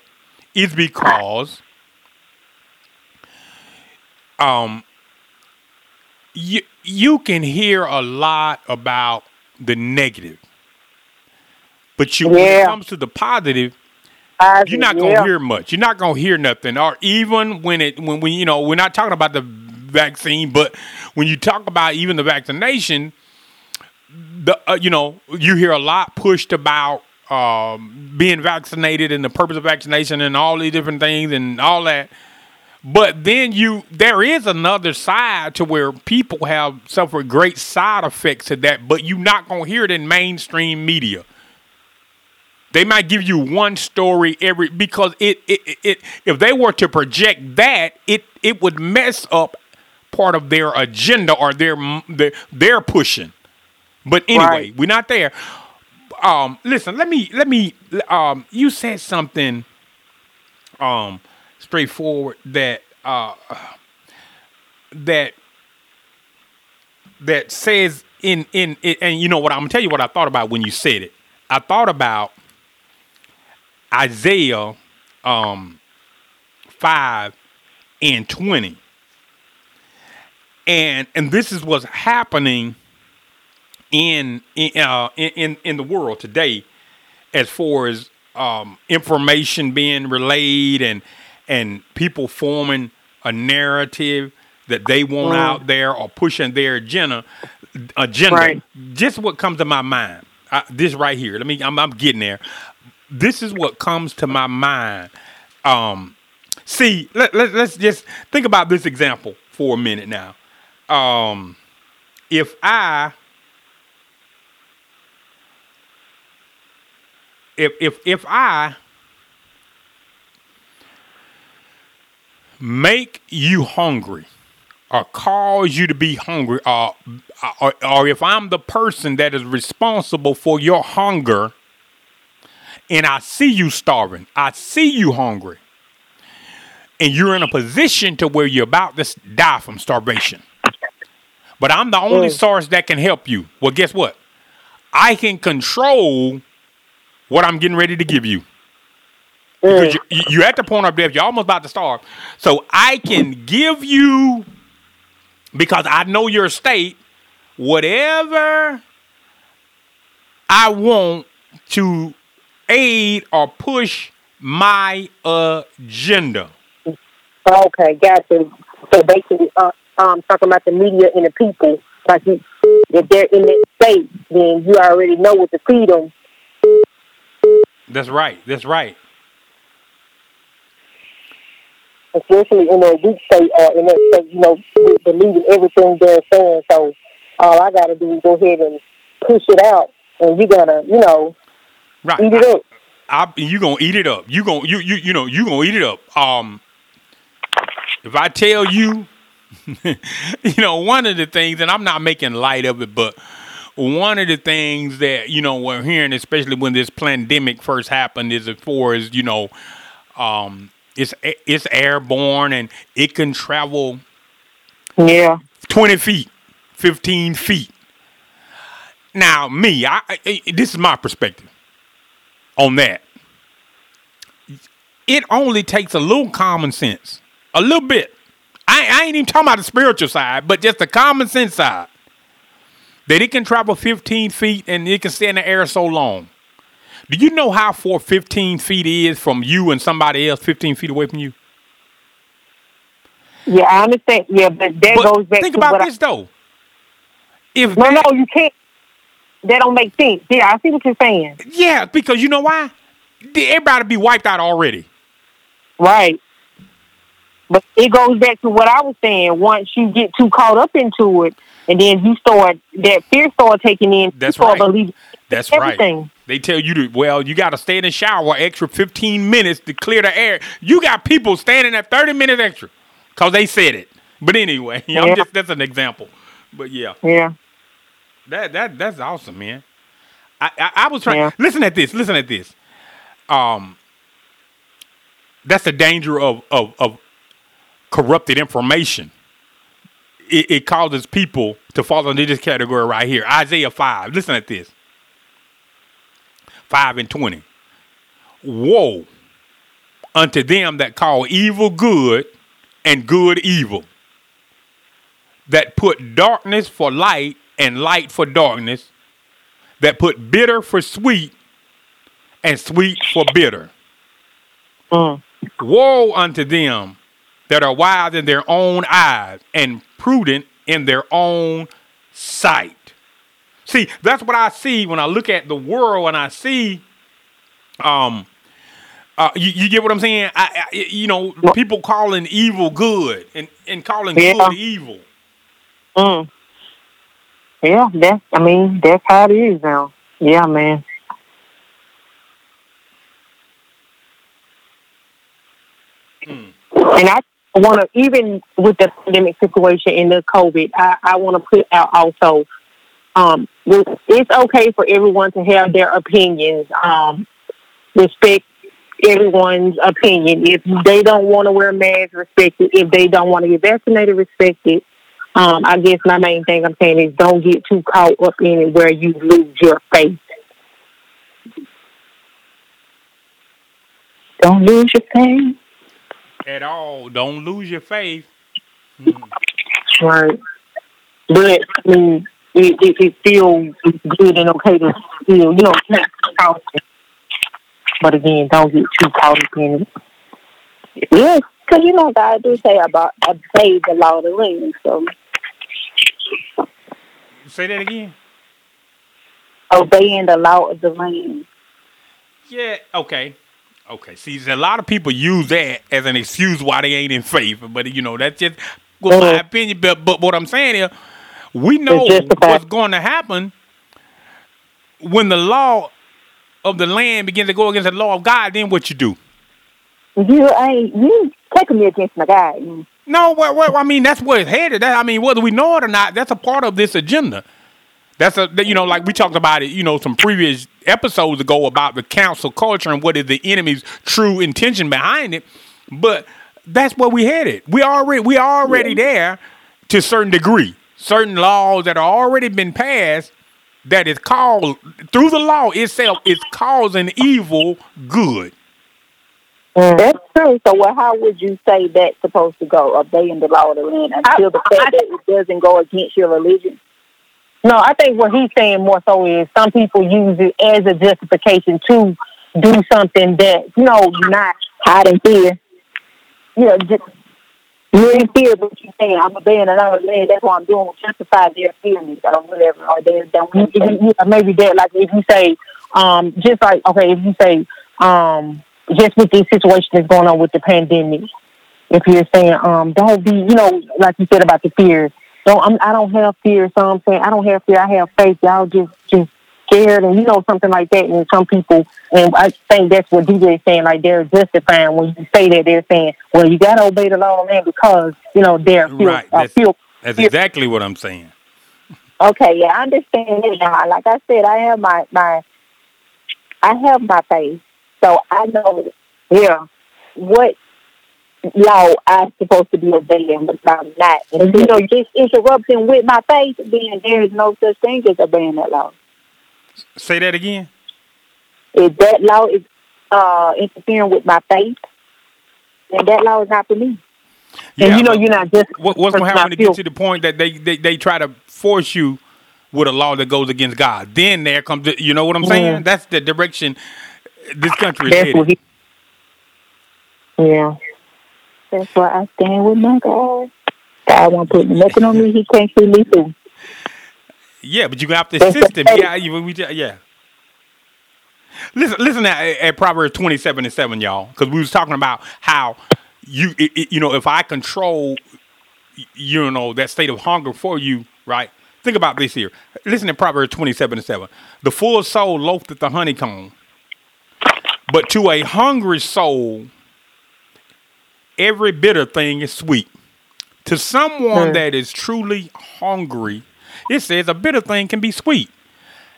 is because um, you, you can hear a lot about the negative. But you, yeah. when it comes to the positive, you're not gonna yeah. hear much. You're not gonna hear nothing. Or even when it when we you know, we're not talking about the vaccine, but when you talk about even the vaccination, the uh, you know, you hear a lot pushed about um, being vaccinated and the purpose of vaccination and all these different things and all that. But then you there is another side to where people have suffered great side effects to that, but you're not gonna hear it in mainstream media. They might give you one story every, because it, it, it, it if they were to project that, it it would mess up part of their agenda or their their, their pushing. But anyway, right. we're not there. Um, listen, let me let me. Um, you said something um, straightforward that uh, that that says in in it, and you know what? I'm gonna tell you what I thought about when you said it. I thought about Isaiah um, five and twenty. And and this is what's happening in in, uh, in in the world today as far as um, information being relayed and and people forming a narrative that they want right. out there or pushing their agenda. agenda. Right. Just what comes to my mind. I, this right here. Let me I'm, I'm getting there. This is what comes to my mind. Um, see, let, let, let's just think about this example for a minute now. Um, if I, if if if I make you hungry, or cause you to be hungry, or, or or if I'm the person that is responsible for your hunger, and I see you starving, I see you hungry, and you're in a position to where you're about to die from starvation. But I'm the only source that can help you. Well, guess what? I can control what I'm getting ready to give you. Because you, you're at the point of death. You're almost about to starve. So I can give you, because I know your state, whatever I want to aid or push my agenda. Okay, gotcha. So basically, uh, um, talking about the media and the people, like you, if they're in that state, then you already know what to feed them. That's right. That's right. Especially in that weak state or in that state, you know, believing everything they're saying. So all I got to do is go ahead and push it out, and you're gonna, you know, right. eat it up. I, I, you gonna eat it up. You gonna you you you know you gonna eat it up. Um, if I tell you, you know, one of the things, and I'm not making light of it, but one of the things that, you know, we're hearing, especially when this pandemic first happened, is as far as, you know, um, it's it's airborne and it can travel, yeah, twenty feet, fifteen feet. Now, me, I, I this is my perspective on that. It only takes a little common sense, a little bit. I, I ain't even talking about the spiritual side, but just the common sense side. That it can travel fifteen feet and it can stay in the air so long. Do you know how far fifteen feet is from you and somebody else fifteen feet away from you? Yeah, I understand. Yeah, but that but goes back think to think about this, I, though. If no, that, no, you can't. That don't make sense. Yeah, I see what you're saying. Yeah, because you know why? Everybody be wiped out already. Right. But it goes back to what I was saying. Once you get too caught up into it, and then you start, that fear start taking in. That's right. Believing That's everything. Right. They tell you to, well, you got to stay in the shower extra fifteen minutes to clear the air. You got people standing at thirty minutes extra because they said it. But anyway, yeah. I'm just, that's an example. But yeah. Yeah. That that that's awesome, man. I, I, I was trying. Yeah. Listen at this. Listen at this. Um. That's the danger of of, of corrupted information. It, it causes people to fall under this category right here. Isaiah five. Listen at this. five and twenty. Woe unto them that call evil good and good evil, that put darkness for light and light for darkness, that put bitter for sweet and sweet for bitter. Mm. Woe unto them that are wise in their own eyes and prudent in their own sight. See, that's what I see when I look at the world, and I see, um, uh, you, you get what I'm saying? I, I, you know, people calling evil good and, and calling yeah. good evil. Mm. Yeah, that's, I mean, that's how it is now. Yeah, man. Mm. And I want to, even with the pandemic situation and the COVID, I, I want to put out also, um, it's okay for everyone to have their opinions. Um, respect everyone's opinion. If they don't want to wear masks, respect it. If they don't want to get vaccinated, respect it. Um, I guess my main thing I'm saying is don't get too caught up in it where you lose your faith. Don't lose your faith. At all. Don't lose your faith. Mm. Right. But, I mean, it, it, it feels good and okay to feel, you know, not caught up. But again, don't get too caught up in it. Yes, because, you know, God do say about obey the law of the land, so. Say that again? Obeying the law of the land. Yeah, okay. Okay, see, a lot of people use that as an excuse why they ain't in faith. But, you know, that's just well, my opinion. But, but what I'm saying is, we know what's going to happen when the law of the land begins to go against the law of God. Then what you do? You ain't you taking me against my God. No, well, well, I mean, that's where it's headed. That, I mean, whether we know it or not, that's a part of this agenda. That's a, you know, like we talked about it, you know, some previous episodes ago about the council culture and what is the enemy's true intention behind it. But that's where we headed. We already, we already yeah. there to a certain degree. Certain laws that have already been passed that is called, through the law itself, is causing evil good. That's true. So, well, how would you say that's supposed to go, obeying the law of the land, until I, the fact I, that it doesn't go against your religion? No, I think what he's saying more so is some people use it as a justification to do something that, you know, not hide in fear. You know, just, you're in fear of what you're saying. I'm obeying another man. That's what I'm doing. Justify their feelings or whatever. Or they don't. Maybe that, like, if you say, um, just like, okay, if you say, um, just with this situation that's going on with the pandemic, if you're saying, um, don't be, you know, like you said about the fear. So I'm, I don't have fear, so I'm saying I don't have fear. I have faith. Y'all just, just scared, and you know something like that. And some people, and I think that's what D J is saying. Like they're justifying when you say that. They're saying, well, you gotta obey the law of man because you know they're right. Fear, that's uh, fear, that's fear. Exactly what I'm saying. Okay, yeah, I understand it now. Like I said, I have my, my I have my faith, so I know, yeah, what law I'm supposed to be obeying, but I'm not. And you know, just interrupting with my faith, then there is no such thing as obeying that law. Say that again. If that law is uh, interfering with my faith, then that law is not for me. Yeah, and you know, you're not just. What, what's going to happen to get to the point that they, they, they try to force you with a law that goes against God? Then there comes, the, you know what I'm saying? Yeah. That's the direction this country is headed. He, yeah. That's why I stand with my God. God won't put nothing on me. He can't see me through. Yeah, but you have to assist him. Yeah, you, we, yeah. Listen, listen at, at Proverbs twenty-seven and seven, y'all, because we was talking about how you, it, it, you know, if I control, you know, that state of hunger for you, right? Think about this here. Listen to Proverbs twenty-seven and seven. The full soul loatheth the honeycomb, but to a hungry soul, every bitter thing is sweet. To someone mm. that is truly hungry, it says a bitter thing can be sweet.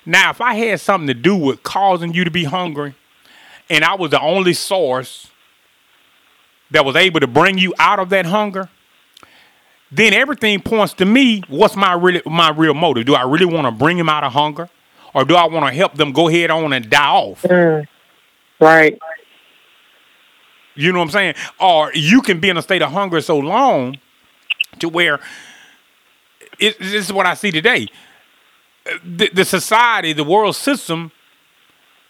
Now, if I had something to do with causing you to be hungry, and I was the only source that was able to bring you out of that hunger, then everything points to me. What's my really, my real motive? Do I really want to bring them out of hunger, or do I want to help them go head on and die off? Mm. Right. You know what I'm saying? Or you can be in a state of hunger so long to where. It, this is what I see today. The, the society, the world system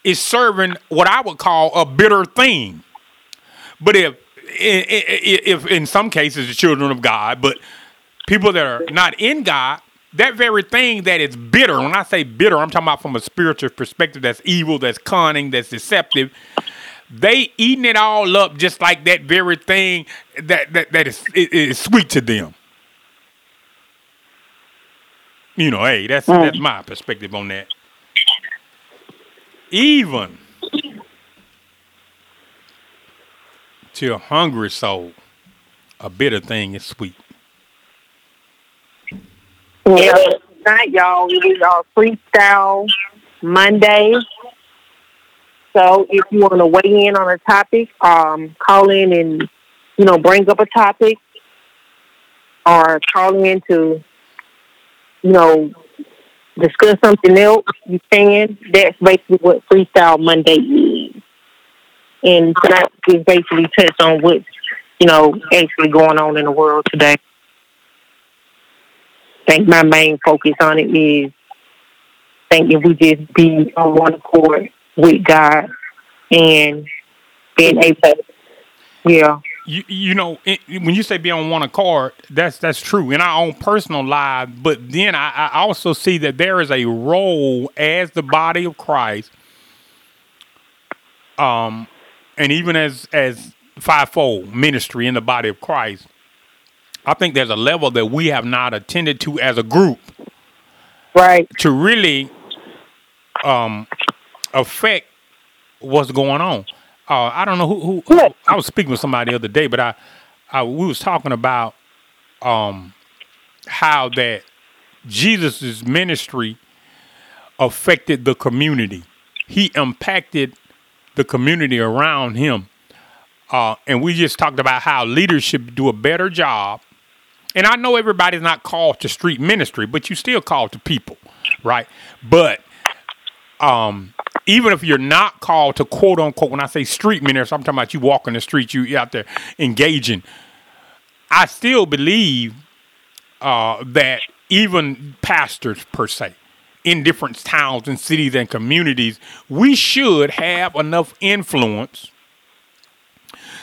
is serving what I would call a bitter thing. But if, if, if in some cases, the children of God, but people that are not in God, that very thing that is bitter, when I say bitter, I'm talking about from a spiritual perspective, that's evil, that's cunning, that's deceptive. They eating it all up just like that very thing that, that, that is, is sweet to them. You know, hey, that's mm. that's my perspective on that. Even to a hungry soul, a bitter thing is sweet. Yeah, tonight, y'all, it is our Freestyle Monday. So if you want to weigh in on a topic, um, call in and, you know, bring up a topic or call in to... you know, discuss something else, you can. That's basically what Freestyle Monday is. And tonight we basically touch on what's, you know, actually going on in the world today. I think my main focus on it is I think if we just be on one accord with God and being able, yeah. You you know, it, when you say be on one accord, that's that's true in our own personal lives. But then I, I also see that there is a role as the body of Christ, um, and even as as fivefold ministry in the body of Christ. I think there's a level that we have not attended to as a group, right? To really um, affect what's going on. Uh, I don't know who, who, who, I was speaking with somebody the other day, but I, I we was talking about um, how that Jesus' ministry affected the community. He impacted the community around him. Uh, and we just talked about how leadership do a better job. And I know everybody's not called to street ministry, but you still called to people, right? But... um. Even if you're not called to quote unquote, when I say street ministry, I'm talking about you walking the street, you out there engaging. I still believe uh, that even pastors per se, in different towns and cities and communities, we should have enough influence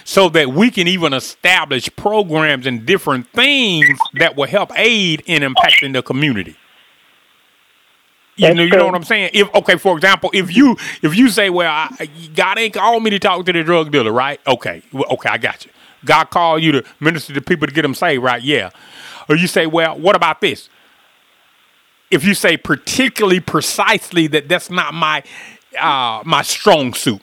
so that we can even establish programs and different things that will help aid in impacting the community. You know, you know what I'm saying? If okay, for example, if you if you say, well, I, God ain't called me to talk to the drug dealer, right? Okay, well, okay, I got you. God called you to minister to people to get them saved, right? Yeah. Or you say, well, what about this? If you say particularly precisely that that's not my uh, my strong suit.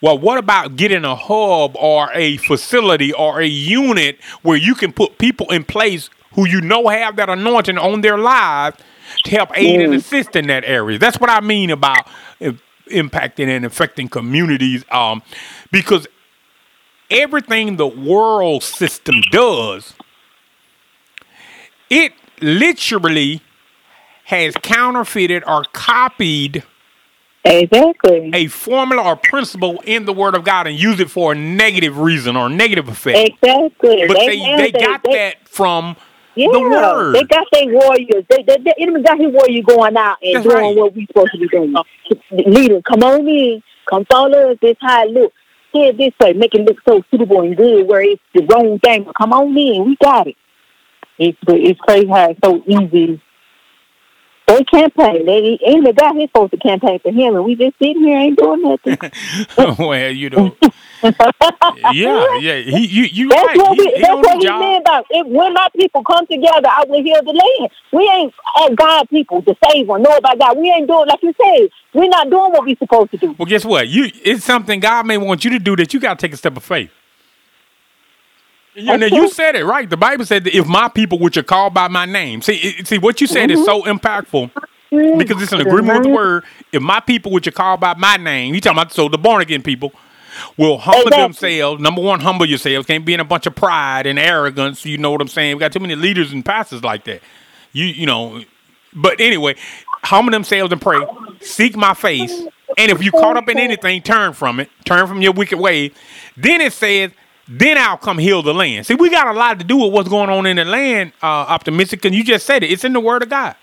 Well, what about getting a hub or a facility or a unit where you can put people in place who you know have that anointing on their lives to help aid and assist in that area? That's what I mean about uh, impacting and affecting communities, um, because everything the world system does, it literally has counterfeited or copied exactly a formula or principle in the Word of God and used it for a negative reason or negative effect. Exactly. But they, they, they got they, that from... Yeah, the word. They got their warriors. They, they, the enemy got his warrior going out and That's doing right. what we supposed to be doing. Uh, Leaders, come on in. Come follow us. This how it looks. Head this way. Make it look so suitable and good where it's the wrong thing. But come on in. We got it. It's, it's crazy how it's so easy. They campaign. They ain't the guy he's supposed to campaign for him, and we just sitting here ain't doing nothing. Well, you know, yeah, yeah. He, you, you that's right. What he, he that's what he meant about it. When my people come together, I will heal the land. We ain't at God people to save one. Know about God. We ain't doing like you say. We're not doing what we supposed to do. Well, guess what? You it's something God may want you to do that you got to take a step of faith. You, okay. Now you said it right. The Bible said that if my people which are called by my name. See, it, see what you said mm-hmm. is so impactful because it's an agreement with the word. If my people which are called by my name, you talking about so the born again people will humble exactly. themselves. Number one, humble yourselves. Can't be in a bunch of pride and arrogance. You know what I'm saying? We got too many leaders and pastors like that. You you know. But anyway, humble themselves and pray. Seek my face. And if you caught up in anything, turn from it. Turn from your wicked ways. Then it says, then I'll come heal the land. See, we got a lot to do with what's going on in the land, uh, optimistic, and you just said it. It's in the Word of God.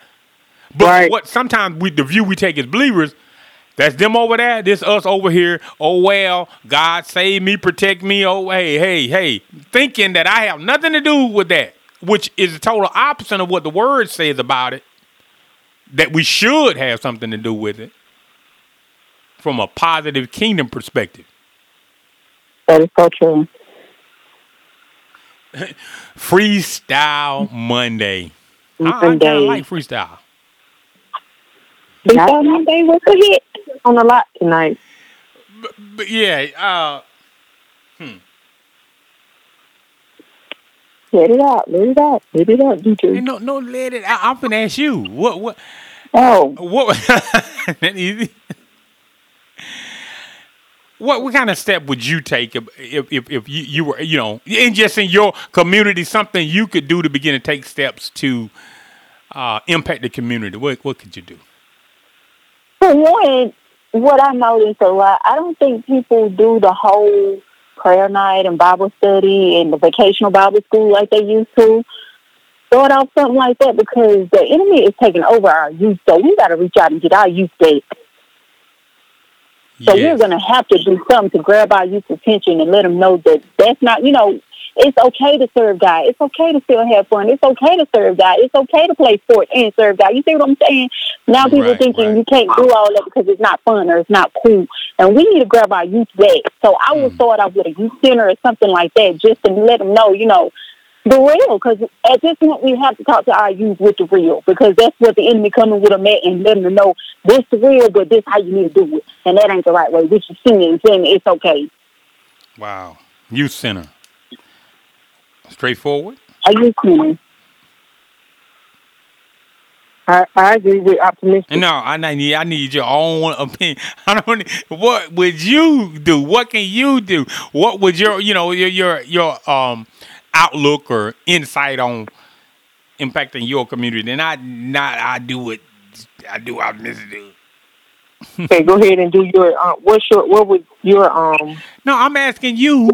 But right. what sometimes we, the view we take as believers, that's them over there, this us over here. Oh, well, God save me, protect me. Oh, hey, hey, hey. Thinking that I have nothing to do with that, which is the total opposite of what the Word says about it, that we should have something to do with it from a positive kingdom perspective. That is so true. Freestyle Monday. I, I kinda like Freestyle. Freestyle Monday was a hit on a lot tonight. But, but yeah, uh, hmm. Let it out, let it out, let it out, D J. Hey, no, no, let it out. I'm finna ask you. What what Oh what that easy. What what kind of step would you take if if, if you, you were, you know, and just in your community, something you could do to begin to take steps to uh, impact the community? What what could you do? For one, what I noticed a lot, I don't think people do the whole prayer night and Bible study and the vacational Bible school like they used to. Start off something like that because the enemy is taking over our youth, so we got to reach out and get our youth back. So yes. we're going to have to do something to grab our youth's attention and let them know that that's not, you know, it's okay to serve God. It's okay to still have fun. It's okay to serve God. It's okay to play sports and serve God. You see what I'm saying? Now people right, are thinking right. you can't do all that because it's not fun or it's not cool. And we need to grab our youth back. So I will mm. start out with a youth center or something like that just to let them know, you know, the real, because at this point we have to talk to our youth with the real, because that's what the enemy coming with them at and letting them know this the real, but this how you need to do it, and that ain't the right way. We should sing it and sing it. It's okay. Wow, youth center, straightforward. Are you kidding? I, I agree with optimistic. No, I need I need your own opinion. I don't. Need, what would you do? What can you do? What would your you know your your your um. outlook or insight on impacting your community? And I not I do it I do I miss it do. Okay, go ahead and do your um what's your what would your um No, I'm asking you.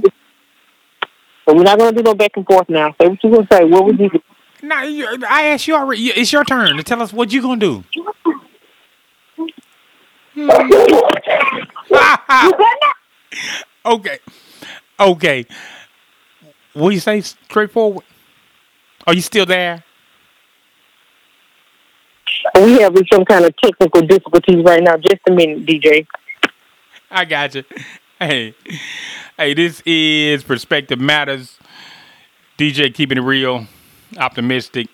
But we're not gonna do no back and forth now. Say what you gonna say, what would you do? No, you, I asked you already. It's your turn to tell us what you gonna do. Okay, okay. What you say? Straightforward. Are you still there? Are we having some kind of technical difficulties right now? Just a minute, D J. I got you. Hey, hey. This is Perspective Matters. D J keeping it real, optimistic,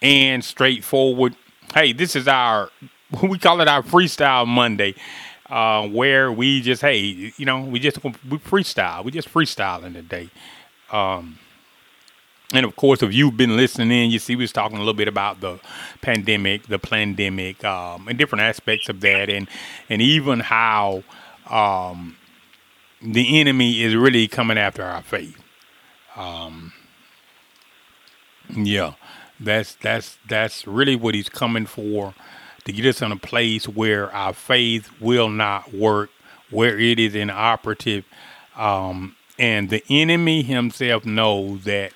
and straightforward. Hey, this is our, we call it our Freestyle Monday, uh, where we just, hey, you know, we just, we freestyle. We just freestyling today. Um, and, of course, if you've been listening in, you see we was talking a little bit about the pandemic, the plandemic, um, and different aspects of that, and, and even how um, the enemy is really coming after our faith. Um, yeah, that's, that's, that's really what he's coming for, to get us in a place where our faith will not work, where it is inoperative. Um, and the enemy himself knows that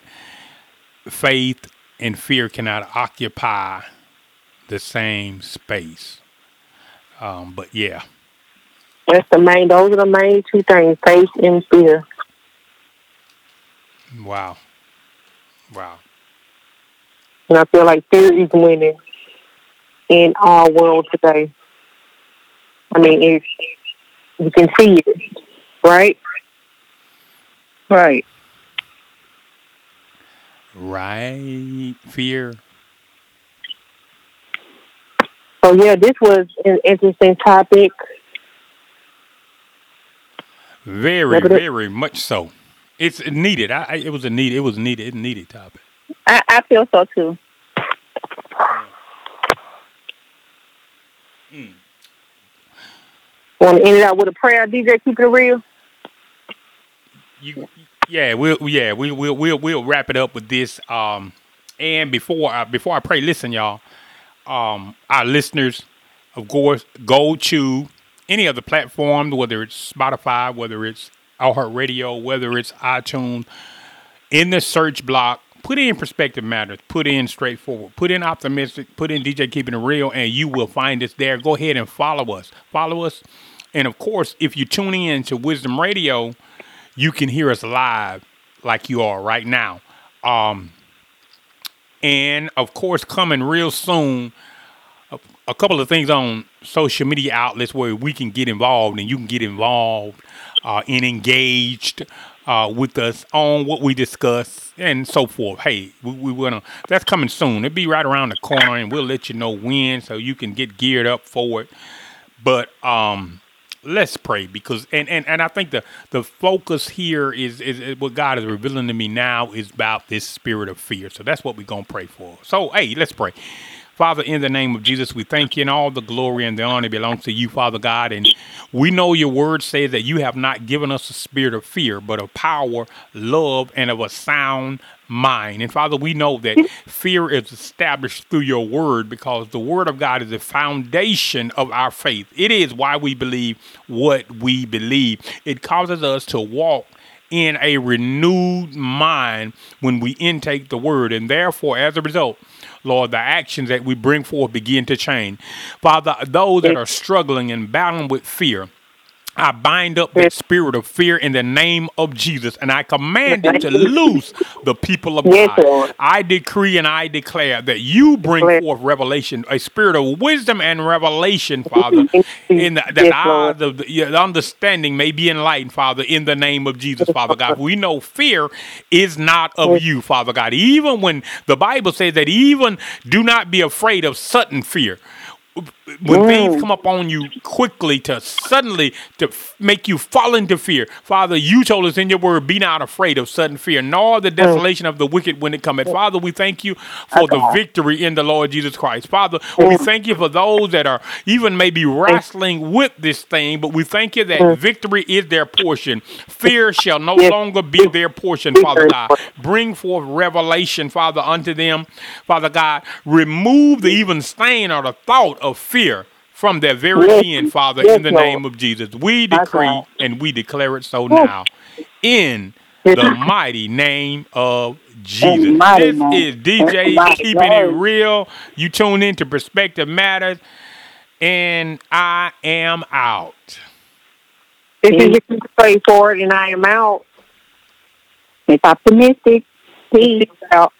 faith and fear cannot occupy the same space. Um, but yeah. That's the main, those are the main two things, faith and fear. Wow. Wow. And I feel like fear is winning in our world today. I mean, it, you can see it, right? Right. Right. Fear. So, yeah, this was an interesting topic. Very, very much so. It's needed. I, I, it was a need. It was needed. It needed topic. I, I feel so too. Mm. Want to end it out with a prayer, D J? Keep it real. You, yeah, we'll yeah we will we'll we'll wrap it up with this. Um, and before I, before I pray, listen, y'all. Um, our listeners, of course, go to any other platform, whether it's Spotify, whether it's iHeartRadio, whether it's iTunes, in the search block, put in Perspective Matters, put in Straightforward, put in Optimistic, put in D J Keeping It Real, and you will find us there. Go ahead and follow us. Follow us. And, of course, if you tune in to Wisdom Radio, you can hear us live like you are right now. Um, and, of course, coming real soon, a, a couple of things on social media outlets where we can get involved and you can get involved Uh, and engaged uh, with us on what we discuss and so forth. Hey, we, we wanna, that's coming soon. It'll be right around the corner, and we'll let you know when, so you can get geared up for it. But um, let's pray, because and, and, and I think the, the focus here is, is is what God is revealing to me now is about this spirit of fear. So that's what we're gonna pray for. So hey, let's pray. Father, in the name of Jesus, we thank you, and all the glory and the honor belongs to you, Father God. And we know your word says that you have not given us a spirit of fear, but of power, love, and of a sound mind. And Father, we know that fear is established through your word, because the word of God is the foundation of our faith. It is why we believe what we believe. It causes us to walk in a renewed mind when we intake the word. And therefore, as a result, Lord, the actions that we bring forth begin to change. Father, those that are struggling and battling with fear, I bind up the spirit of fear in the name of Jesus, and I command it to loose the people of God. I decree and I declare that you bring forth revelation, a spirit of wisdom and revelation, Father, in the, that I, the, the understanding may be enlightened, Father, in the name of Jesus, Father God. We know fear is not of you, Father God, even when the Bible says that even do not be afraid of sudden fear. When mm. things come upon you quickly to suddenly to f- make you fall into fear. Father, you told us in your word, be not afraid of sudden fear, nor the desolation mm. of the wicked when it cometh. Father, we thank you for okay. the victory in the Lord Jesus Christ. Father, mm. we thank you for those that are even maybe wrestling with this thing, but we thank you that mm. victory is their portion. Fear shall no yes. longer be their portion, Father God. Bring forth revelation, Father, unto them. Father God, remove the even stain or the thought of fear from their very yes, end, Father, yes, in the Lord. Name of Jesus. We decree okay. and we declare it so now in the mighty name of Jesus. Mighty, this man. Is D J Keeping It Real. You tune in to Perspective Matters, and I am out. This is straightforward, and I am out. It's optimistic. Peace out.